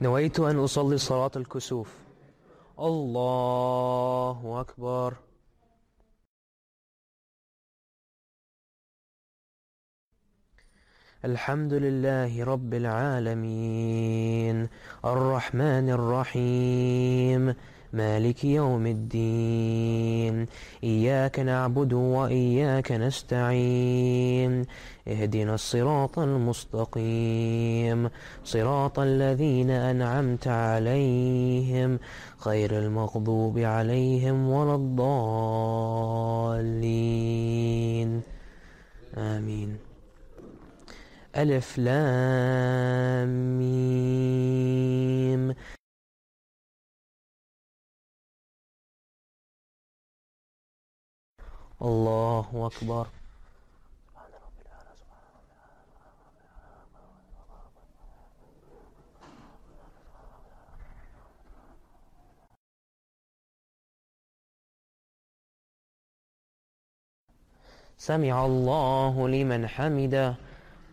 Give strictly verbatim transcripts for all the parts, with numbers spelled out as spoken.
نويت أن أصلي صلاة الكسوف. الله أكبر. الحمد لله رب العالمين الرحمن الرحيم مالك يوم الدين إياك نعبد وإياك نستعين اهدنا الصراط المستقيم صراط الذين أنعمت عليهم غير المغضوب عليهم ولا الضالين آمين. ألف لام ميم. الله أكبر. سمع الله لمن حمده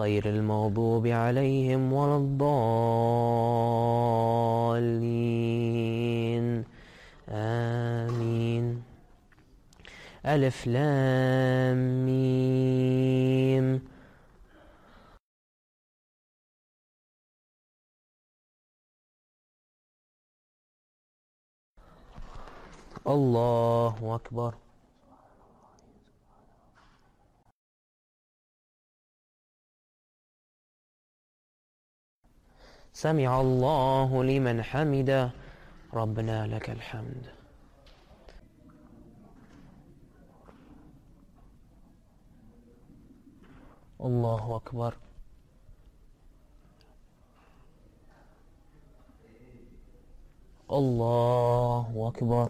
غير المغضوب عليهم ولا الضالين آمين. ألف لام ميم. الله أكبر. سمع الله لمن حمده ربنا لك الحمد. الله أكبر. الله أكبر.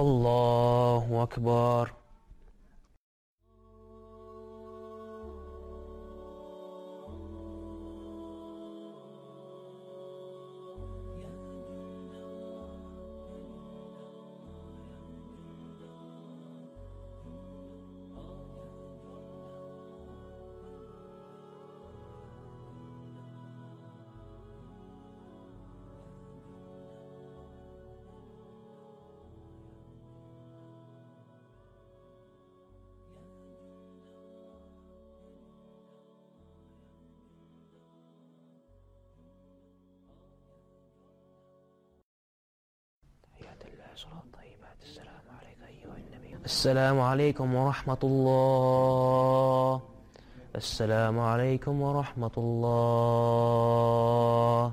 الله أكبر. السلام عليك أيها النبي. السلام عليكم ورحمة الله. السلام عليكم ورحمة الله.